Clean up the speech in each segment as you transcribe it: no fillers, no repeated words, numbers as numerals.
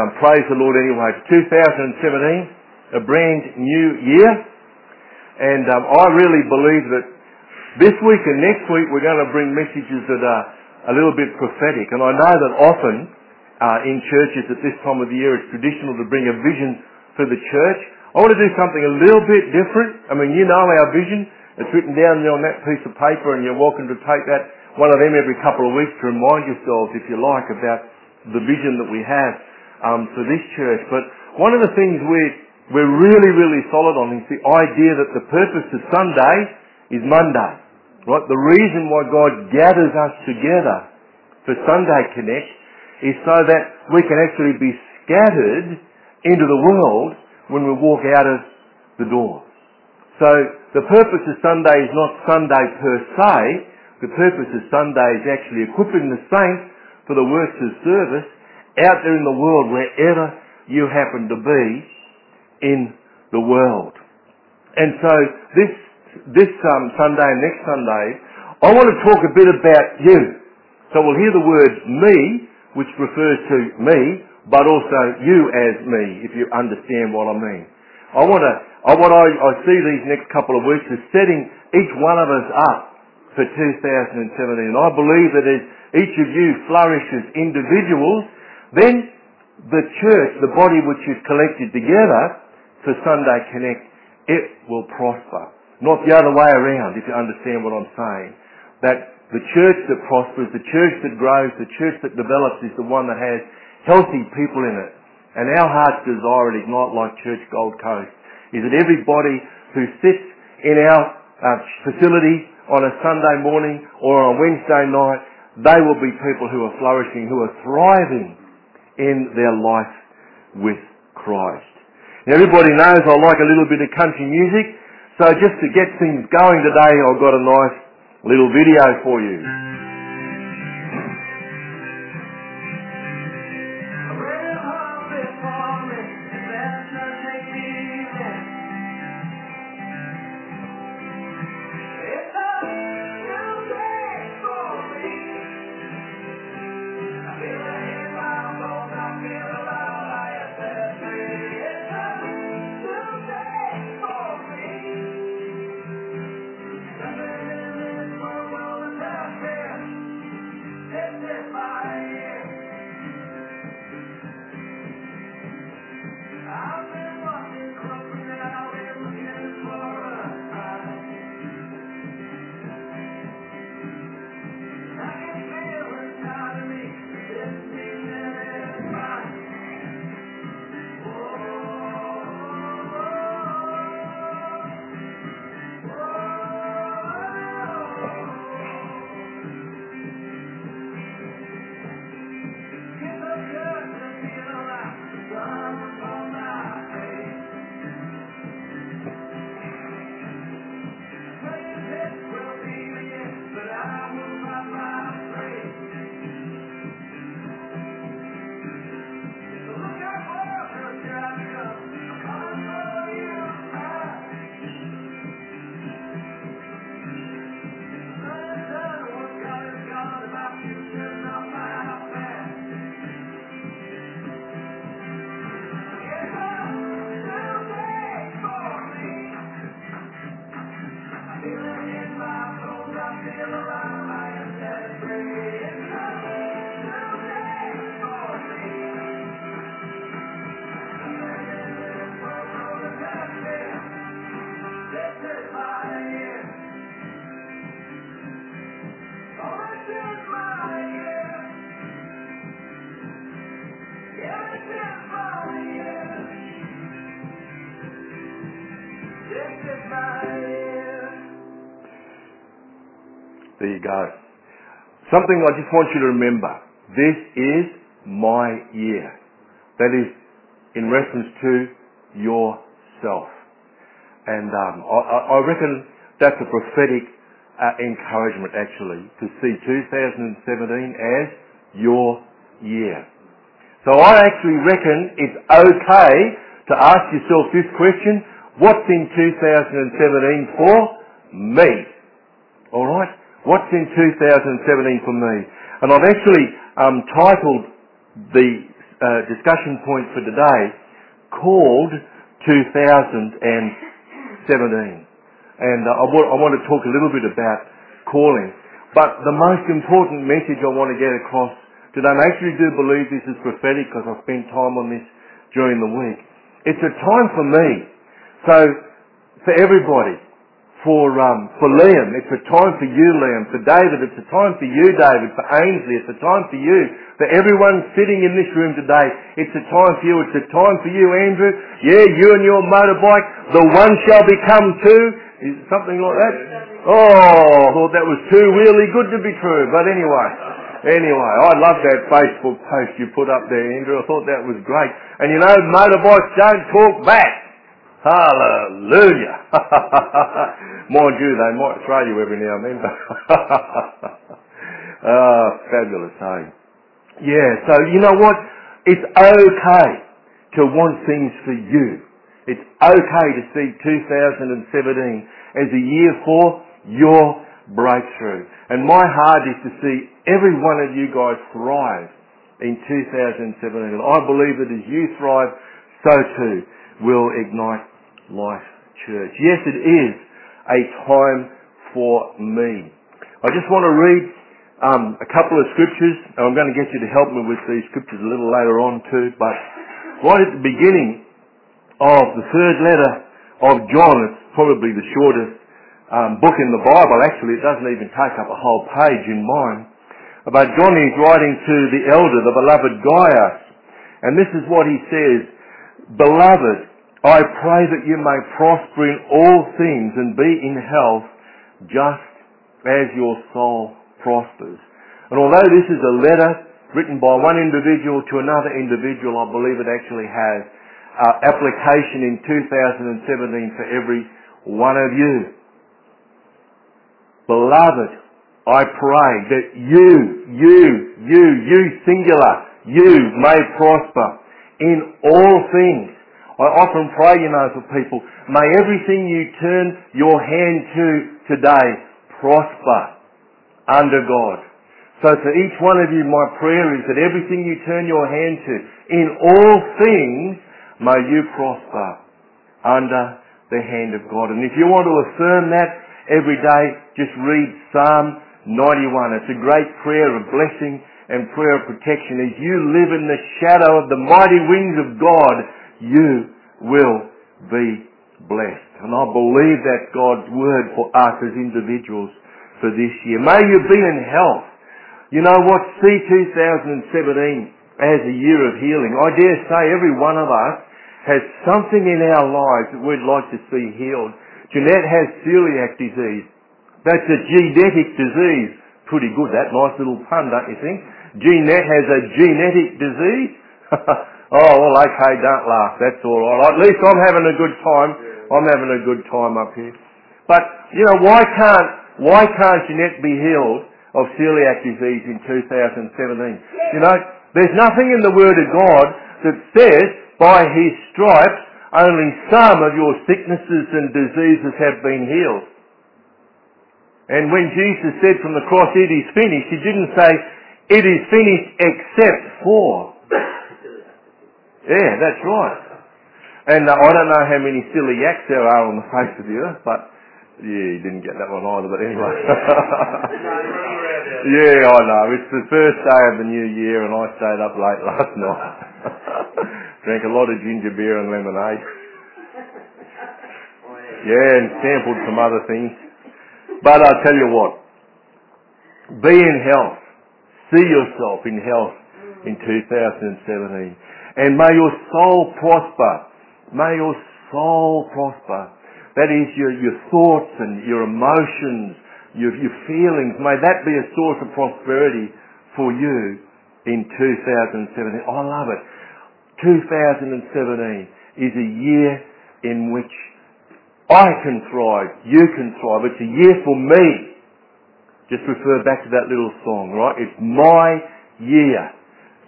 And praise the Lord anyway. 2017, a brand new year. And I really believe that this week and next week we're going to bring messages that are a little bit prophetic. And I know that often in churches at this time of the year it's traditional to bring a vision for the church. I want to do something a little bit different. I mean, you know our vision. It's written down on that piece of paper and you're welcome to take that one of them every couple of weeks to remind yourselves, if you like, about the vision that we have for this church. But one of the things we're really, really solid on is the idea that the purpose of Sunday is Monday. Right? The reason why God gathers us together for Sunday Connect is so that we can actually be scattered into the world when we walk out of the door. So the purpose of Sunday is not Sunday per se. The purpose of Sunday is actually equipping the saints for the works of service out there in the world, wherever you happen to be in the world. And so this Sunday and next Sunday, I want to talk a bit about you. So we'll hear the word me, which refers to me, but also you as me, if you understand what I mean. What I see these next couple of weeks is setting each one of us up for 2017. I believe that as each of you flourish as individuals, then the church, the body which is collected together for Sunday Connect, it will prosper. Not the other way around, if you understand what I'm saying. That the church that prospers, the church that grows, the church that develops is the one that has healthy people in it. And our heart's desire at Ignite Life Church Gold Coast is that everybody who sits in our facility on a Sunday morning or on a Wednesday night, they will be people who are flourishing, who are thriving in their life with Christ. Now, everybody knows I like a little bit of country music, so just to get things going today, I've got a nice little video for you. There you go. Something I just want you to remember. This is my year. That is in reference to yourself. And I reckon that's a prophetic encouragement, actually, to see 2017 as your year. So I actually reckon it's okay to ask yourself this question: what's in 2017 for me? All right? What's in 2017 for me? And I've actually titled the discussion point for today called 2017. And I want to talk a little bit about calling. But the most important message I want to get across today, and I actually do believe this is prophetic because I've spent time on this during the week. It's a time for me. So, for everybody. For Liam, it's a time for you, Liam. For David, it's a time for you, David. For Ainsley, it's a time for you. For everyone sitting in this room today, it's a time for you. It's a time for you, Andrew. Yeah, you and your motorbike. The one shall become two. Is it something like that? Oh, I thought that was too really good to be true. But anyway, I love that Facebook post you put up there, Andrew. I thought that was great. And you know, motorbikes don't talk back. Hallelujah! Mind you, they might throw you every now and then. Fabulous, eh? Yeah, so you know what? It's okay to want things for you. It's okay to see 2017 as a year for your breakthrough. And my heart is to see every one of you guys thrive in 2017. And I believe that as you thrive, so too will Ignite Life Church. Yes, it is a time for me. I just want to read a couple of scriptures, and I'm going to get you to help me with these scriptures a little later on too, but right at the beginning of the third letter of John, it's probably the shortest book in the Bible. Actually, it doesn't even take up a whole page in mine. But John is writing to the elder, the beloved Gaius, and this is what he says: "Beloved, I pray that you may prosper in all things and be in health just as your soul prospers." And although this is a letter written by one individual to another individual, I believe it actually has application in 2017 for every one of you. Beloved, I pray that you singular, you may prosper in all things. I often pray, you know, for people, may everything you turn your hand to today prosper under God. So for each one of you, my prayer is that everything you turn your hand to, in all things, may you prosper under the hand of God. And if you want to affirm that every day, just read Psalm 91. It's a great prayer of blessing and prayer of protection. As you live in the shadow of the mighty wings of God, you will be blessed. And I believe that God's word for us as individuals for this year. May you be in health. You know what? See 2017 as a year of healing. I dare say every one of us has something in our lives that we'd like to see healed. Jeanette has celiac disease. That's a genetic disease. Pretty good, that nice little pun, don't you think? Jeanette has a genetic disease. Oh, well, okay, don't laugh. That's all right. At least I'm having a good time. I'm having a good time up here. But, you know, why can't Jeanette be healed of celiac disease in 2017? You know, there's nothing in the Word of God that says, by His stripes, only some of your sicknesses and diseases have been healed. And when Jesus said from the cross, "It is finished," He didn't say, "It is finished except for..." Yeah, that's right. And I don't know how many celiacs there are on the face of the earth, but yeah, you didn't get that one either, but anyway. Yeah, I know. It's the first day of the new year and I stayed up late last night. Drank a lot of ginger beer and lemonade. Yeah, and sampled some other things. But I'll tell you what. Be in health. See yourself in health in 2017. And may your soul prosper. May your soul prosper. That is your thoughts and your emotions, your feelings. May that be a source of prosperity for you in 2017. I love it. 2017 is a year in which I can thrive. You can thrive. It's a year for me. Just refer back to that little song, right? It's my year.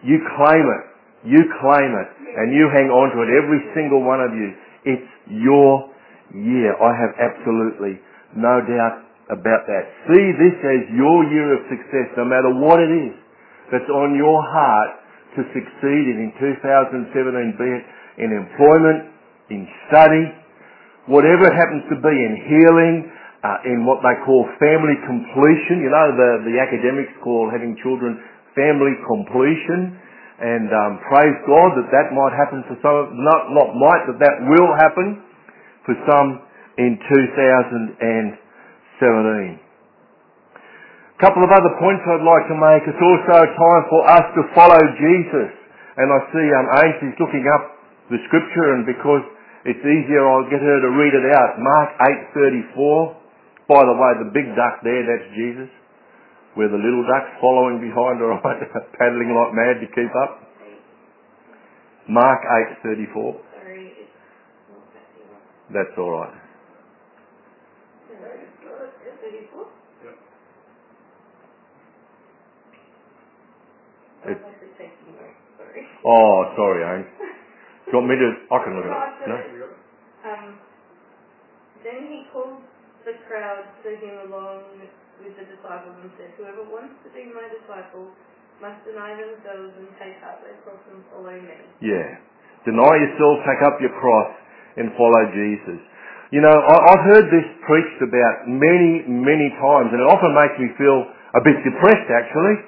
You claim it. You claim it, and you hang on to it, every single one of you. It's your year. I have absolutely no doubt about that. See this as your year of success, no matter what it is that's on your heart to succeed in 2017, be it in employment, in study, whatever it happens to be, in healing, in what they call family completion. You know, the academics call having children family completion. And praise God that might happen for some, not might, that will happen for some in 2017. A couple of other points I'd like to make. It's also time for us to follow Jesus. And I see Ainsley's looking up the scripture, and because it's easier, I'll get her to read it out. Mark 8:34. By the way, the big duck there, that's Jesus. Where the little ducks following behind, all right, paddling like mad to keep up. Mark 8:34. That's all right. Oh, sorry, Anne. Do you want me to? I can look it up. No? Then he called the crowd to him along with the disciples and said, "Whoever wants to be my disciple must deny themselves and take up their cross and follow me." Yeah. Deny yourself, take up your cross and follow Jesus. You know, I've heard this preached about many, many times, and it often makes me feel a bit depressed, actually,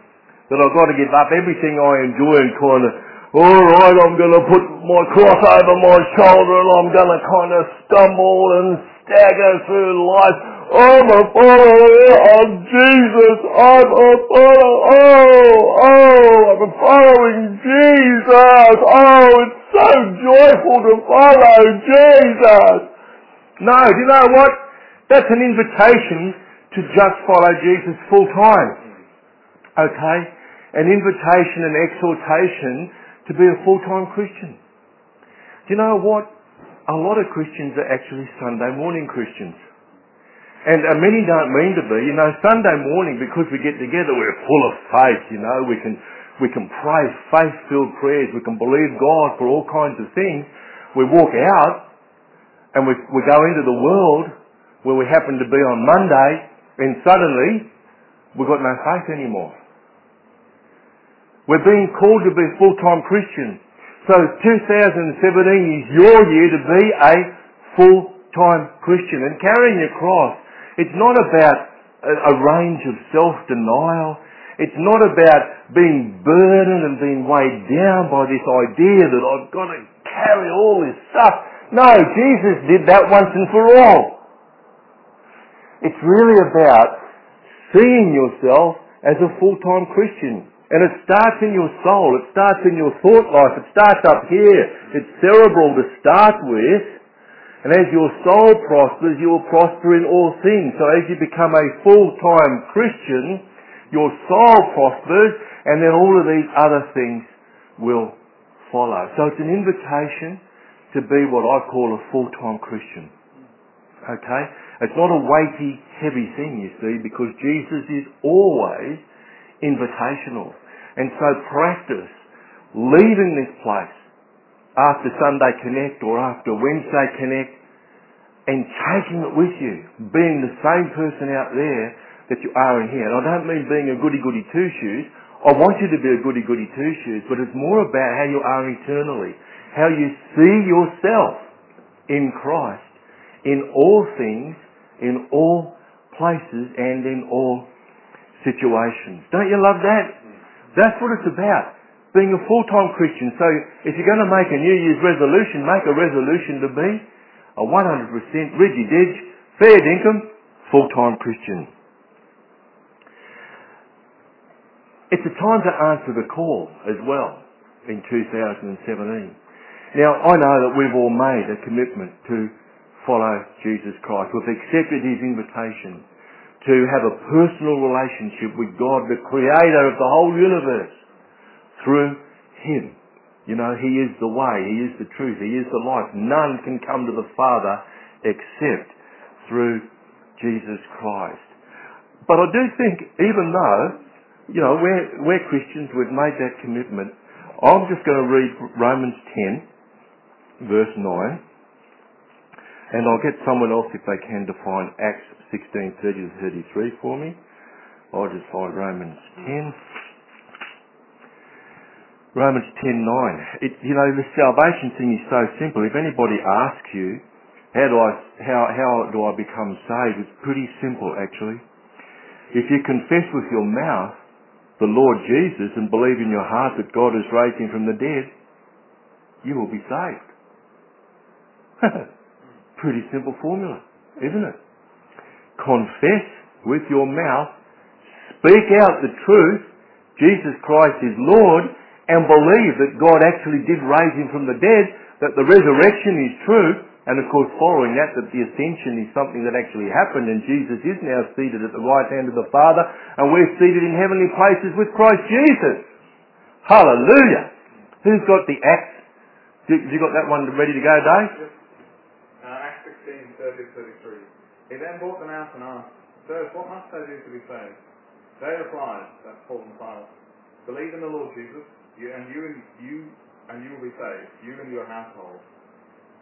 that I've got to give up everything I enjoy and kind of, all right, I'm going to put my cross over my shoulder and I'm going to kind of stumble and stagger through life. I'm a follower of Jesus. I'm following Jesus. Oh, it's so joyful to follow Jesus. No, do you know what? That's an invitation to just follow Jesus full time. Okay? An invitation and exhortation to be a full-time Christian. Do you know what? A lot of Christians are actually Sunday morning Christians. And many don't mean to be. You know, Sunday morning, because we get together, we're full of faith, you know. We can pray faith-filled prayers. We can believe God for all kinds of things. We walk out and we go into the world where we happen to be on Monday, and suddenly we've got no faith anymore. We're being called to be full-time Christians. So 2017 is your year to be a full-time Christian. And carrying your cross, it's not about a range of self-denial. It's not about being burdened and being weighed down by this idea that I've got to carry all this stuff. No, Jesus did that once and for all. It's really about seeing yourself as a full-time Christian. And it starts in your soul. It starts in your thought life. It starts up here. It's cerebral to start with. And as your soul prospers, you will prosper in all things. So as you become a full-time Christian, your soul prospers, and then all of these other things will follow. So it's an invitation to be what I call a full-time Christian. Okay? It's not a weighty, heavy thing, you see, because Jesus is always invitational. And so practice leaving this place after Sunday Connect or after Wednesday Connect and taking it with you, being the same person out there that you are in here. And I don't mean being a goody-goody two-shoes. I want you to be a goody-goody two-shoes, but it's more about how you are eternally, how you see yourself in Christ, in all things, in all places, and in all situations. Don't you love that? That's what it's about, being a full-time Christian. So if you're going to make a New Year's resolution, make a resolution to be a 100% ridgy-didge, fair dinkum, full-time Christian. It's a time to answer the call as well in 2017. Now, I know that we've all made a commitment to follow Jesus Christ. We've accepted his invitation to have a personal relationship with God, the creator of the whole universe, through him. You know, he is the way, he is the truth, he is the life. None can come to the Father except through Jesus Christ. But I do think, even though, you know, we're Christians, we've made that commitment, I'm just going to read Romans 10, verse 9, and I'll get someone else, if they can, to find Acts 16:30 to 33 for me. I'll just find Romans 10. Romans 10:9. The salvation thing is so simple. If anybody asks you, how do I become saved? It's pretty simple, actually. If you confess with your mouth the Lord Jesus and believe in your heart that God has raised him from the dead, you will be saved. Pretty simple formula, isn't it? Confess with your mouth, speak out the truth, Jesus Christ is Lord, and believe that God actually did raise him from the dead, that the resurrection is true, and of course following that, that the ascension is something that actually happened, and Jesus is now seated at the right hand of the Father, and we're seated in heavenly places with Christ Jesus. Hallelujah! Who's got the Acts? You got that one ready to go, Dave? Acts 16:30-33. He then brought them out and asked, "Sirs, what must I do to be saved?" They replied, that's Paul and Silas, "Believe in the Lord Jesus, and you will be saved, you and your household."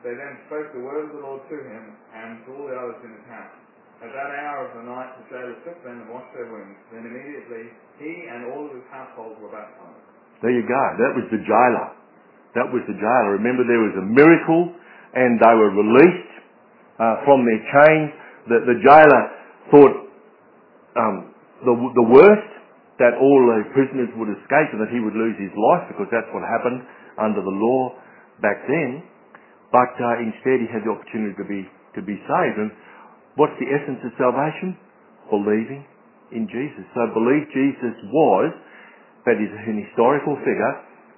They then spoke the word of the Lord to him and to all the others in his house. At that hour of the night, the jailer took them and washed their wounds. Then immediately he and all of his household were baptized. There you go. That was the jailer. Remember, there was a miracle, and they were released from their chains. The jailer thought the worst, that all the prisoners would escape and that he would lose his life, because that's what happened under the law back then. But instead, he had the opportunity to be saved. And what's the essence of salvation? Believing in Jesus. So believe Jesus was, that is an historical figure,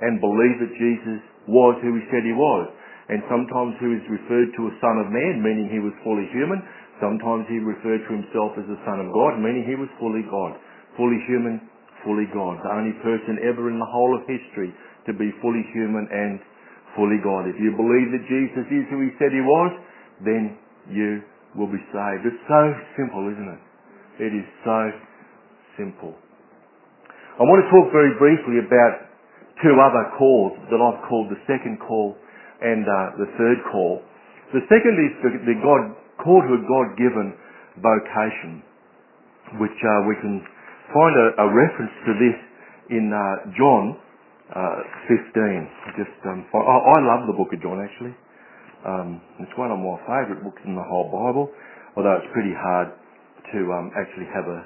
and believe that Jesus was who he said he was. And sometimes he was referred to as Son of Man, meaning he was fully human. Sometimes he referred to himself as the Son of God, meaning he was fully God. Fully human, fully God. The only person ever in the whole of history to be fully human and fully God. If you believe that Jesus is who he said he was, then you will be saved. It's so simple, isn't it? It is so simple. I want to talk very briefly about two other calls that I've called the second call and the third call. The second is the call to a God-given vocation, which we can find a reference to this in John 15. I love the book of John, actually. It's one of my favourite books in the whole Bible, although it's pretty hard to actually have a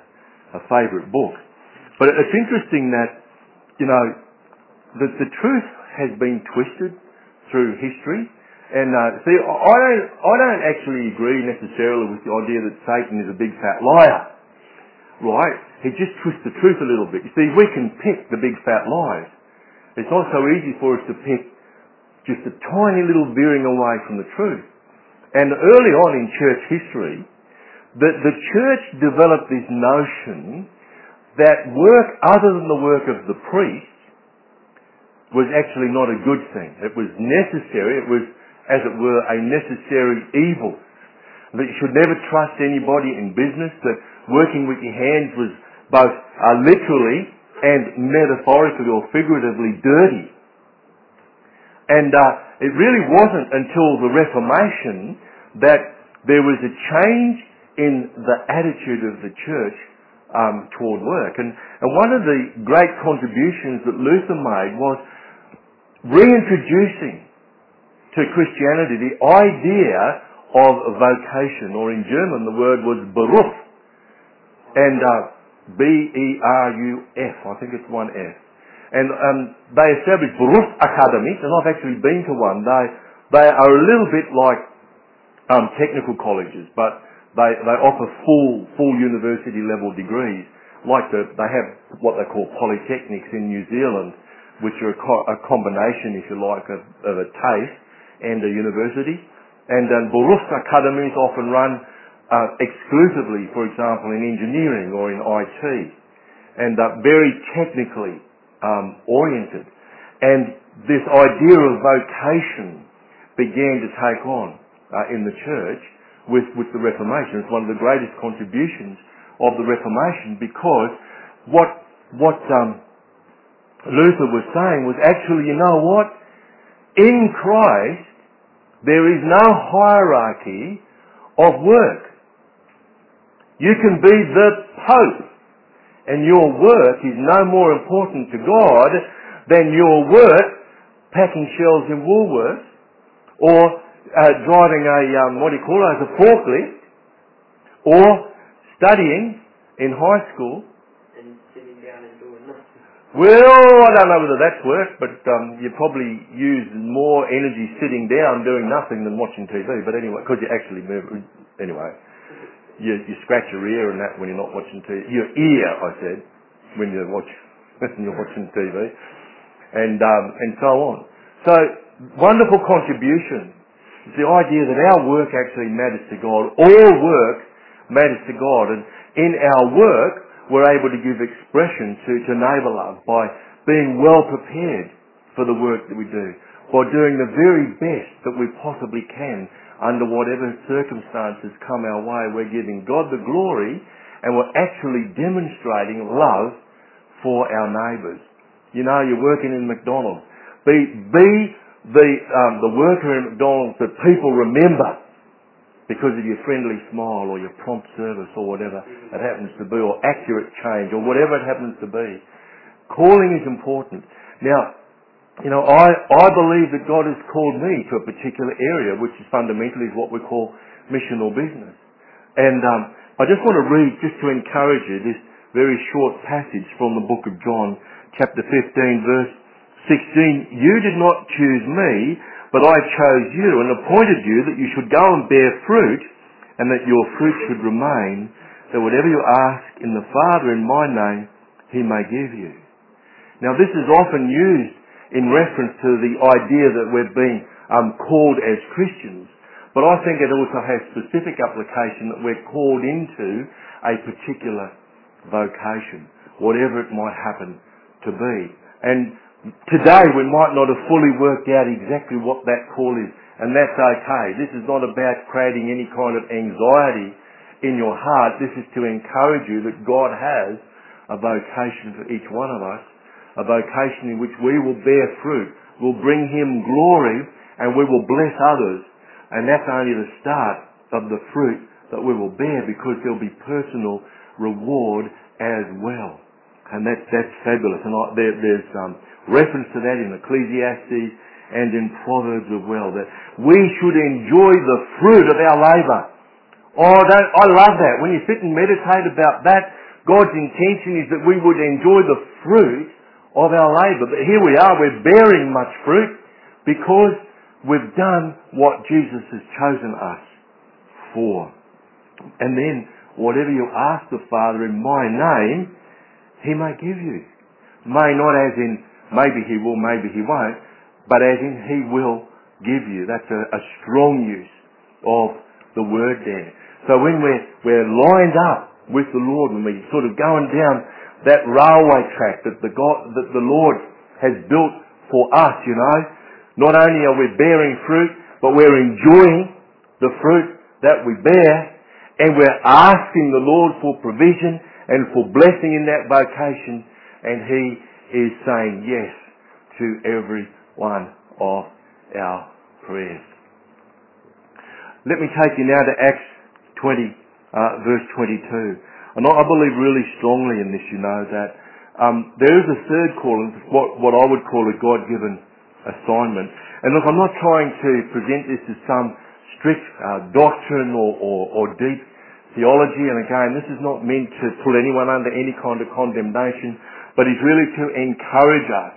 favourite book. But it's interesting that, the truth has been twisted through history. And I don't actually agree necessarily with the idea that Satan is a big fat liar. Right? He just twists the truth a little bit. You see, we can pick the big fat lies. It's not so easy for us to pick just a tiny little veering away from the truth. And early on in church history, the church developed this notion that work other than the work of the priest was actually not a good thing. It was necessary. It was, as it were, a necessary evil. That you should never trust anybody in business, that working with your hands was both literally and metaphorically or figuratively dirty. And it really wasn't until the Reformation that there was a change in the attitude of the church toward work. And one of the great contributions that Luther made was reintroducing to Christianity the idea of vocation, or in German the word was Beruf. And Beruf, I think it's one F. And they established Beruf Akademie, and I've actually been to one. They are a little bit like technical colleges, but they offer full university level degrees. They have what they call polytechnics in New Zealand, which are a combination, if you like, of a TAFE and a university. And Beruf Academies often run exclusively, for example, in engineering or in IT, and very technically oriented. And this idea of vocation began to take on in the church with the Reformation. It's one of the greatest contributions of the Reformation, because what Luther was saying was actually, in Christ there is no hierarchy of work. You can be the Pope, and your work is no more important to God than your work packing shelves in Woolworths or driving a, a forklift, or studying in high school. And sitting down and doing nothing. Well, I don't know whether that's work, but you probably use more energy sitting down doing nothing than watching TV. But anyway, because you actually move. Anyway, you scratch your ear and that when you're not watching TV. Your ear, I said, when you watch when you're watching TV, and so on. So wonderful contribution. It's the idea that our work actually matters to God. All work matters to God, and in our work we're able to give expression to neighbour love by being well prepared for the work that we do, by doing the very best that we possibly can under whatever circumstances come our way. We're giving God the glory, and we're actually demonstrating love for our neighbours. You know, you're working in McDonald's. Be the worker in McDonald's that people remember because of your friendly smile or your prompt service or whatever it happens to be, or accurate change or whatever it happens to be. Calling is important. Now, you know, I believe that God has called me to a particular area, which is fundamentally what we call mission or business. And I just want to read, just to encourage you, this very short passage from the book of John, chapter 15, verse 16, "You did not choose me, but I chose you and appointed you that you should go and bear fruit, and that your fruit should remain, that whatever you ask in the Father in my name, he may give you." Now this is often used in reference to the idea that we're being called as Christians, but I think it also has specific application that we're called into a particular vocation, whatever it might happen to be. And today we might not have fully worked out exactly what that call is, and that's okay. This is not about creating any kind of anxiety in your heart. This is to encourage you that God has a vocation for each one of us, a vocation in which we will bear fruit, will bring him glory, and we will bless others. And that's only the start of the fruit that we will bear, because there'll be personal reward as well. And that's fabulous. And there's reference to that in Ecclesiastes and in Proverbs as well, that we should enjoy the fruit of our labour. Oh, I love that. When you sit and meditate about that, God's intention is that we would enjoy the fruit of our labour. But here we are, we're bearing much fruit because we've done what Jesus has chosen us for. And then, whatever you ask the Father in my name, he may give you. May, not as in maybe he will, maybe he won't, but as in he will give you. That's a strong use of the word there. So when we're lined up with the Lord, when we're sort of going down that railway track that the Lord has built for us, you know, not only are we bearing fruit, but we're enjoying the fruit that we bear, and we're asking the Lord for provision and for blessing in that vocation, and he is saying yes to every one of our prayers. Let me take you now to Acts 20, verse 22. And I believe really strongly in this, you know, that there is a third call, what I would call a God-given assignment. And look, I'm not trying to present this as some strict doctrine or deep theology, and again, this is not meant to put anyone under any kind of condemnation, but it's really to encourage us.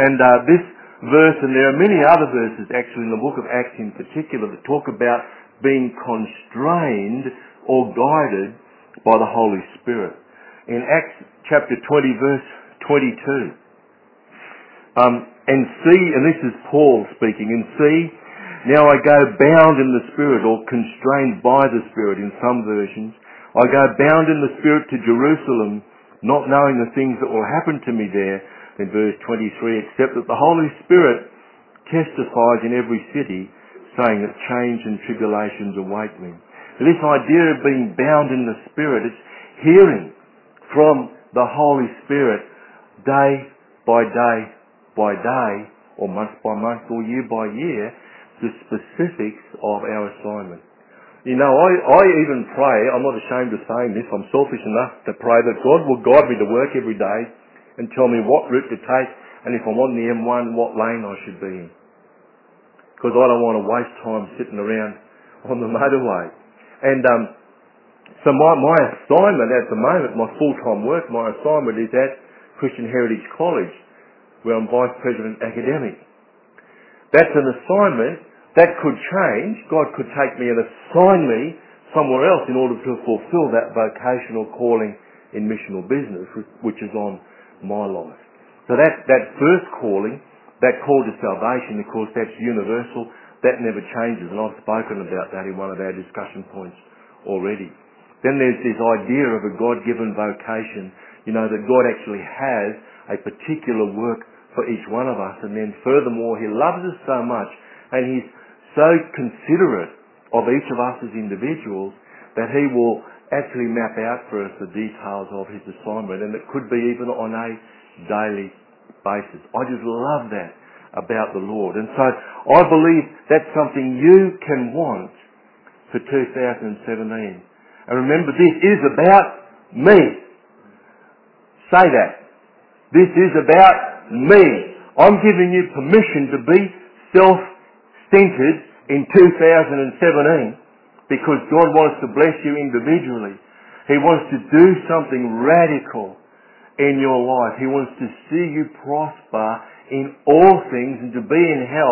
And this verse, and there are many other verses actually in the book of Acts in particular that talk about being constrained or guided by the Holy Spirit. In Acts chapter 20, verse 22, and this is Paul speaking, and see, now I go bound in the Spirit, or constrained by the Spirit in some versions. I go bound in the Spirit to Jerusalem, not knowing the things that will happen to me there, in verse 23, except that the Holy Spirit testifies in every city, saying that change and tribulations await me. And this idea of being bound in the Spirit is hearing from the Holy Spirit day by day by day, or month by month, or year by year, the specifics of our assignment. You know, I even pray, I'm not ashamed of saying this, I'm selfish enough to pray that God will guide me to work every day and tell me what route to take And if I'm on the M1, what lane I should be in. Because I don't want to waste time sitting around on the motorway. And so my assignment at the moment, my full-time work, my assignment is at Christian Heritage College, where I'm Vice President Academic. That's an assignment that could change. God could take me and assign me somewhere else in order to fulfill that vocational calling in missional business, which is on my life. So that first calling, that call to salvation, of course, that's universal. That never changes, and I've spoken about that in one of our discussion points already. Then there's this idea of a God-given vocation, you know, that God actually has a particular work for each one of us. And then furthermore, He loves us so much, and He's so considerate of each of us as individuals, that He will actually map out for us the details of His assignment, and it could be even on a daily basis. I just love that about the Lord. And so I believe that's something you can want for 2017. And remember, this is about me. Say that. This is about me. I'm giving you permission to be self-centered in 2017 because God wants to bless you individually. He wants to do something radical in your life. He wants to see you prosper in all things and to be in health.